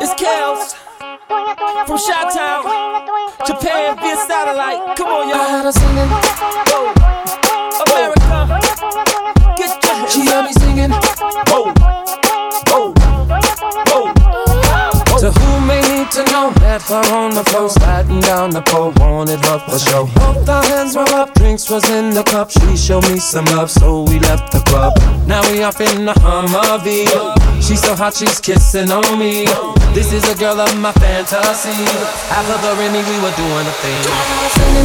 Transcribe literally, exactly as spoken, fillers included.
It's Kels from Chi-Town, Japan via satellite. Come on, y'all. I heard her singing. Whoa. America, get your. She heard me singing. Whoa, whoa, whoa. Whoa. To who may need to know that we're on the floor, sliding down the pole, wanted love for show. Both our hands were up, drinks was in the cup. She showed me some love, so we left the club. Now we off in the Humvee. She's so hot, she's kissing on me. This is a girl of my fantasy. After the Remy, we were doing a thing.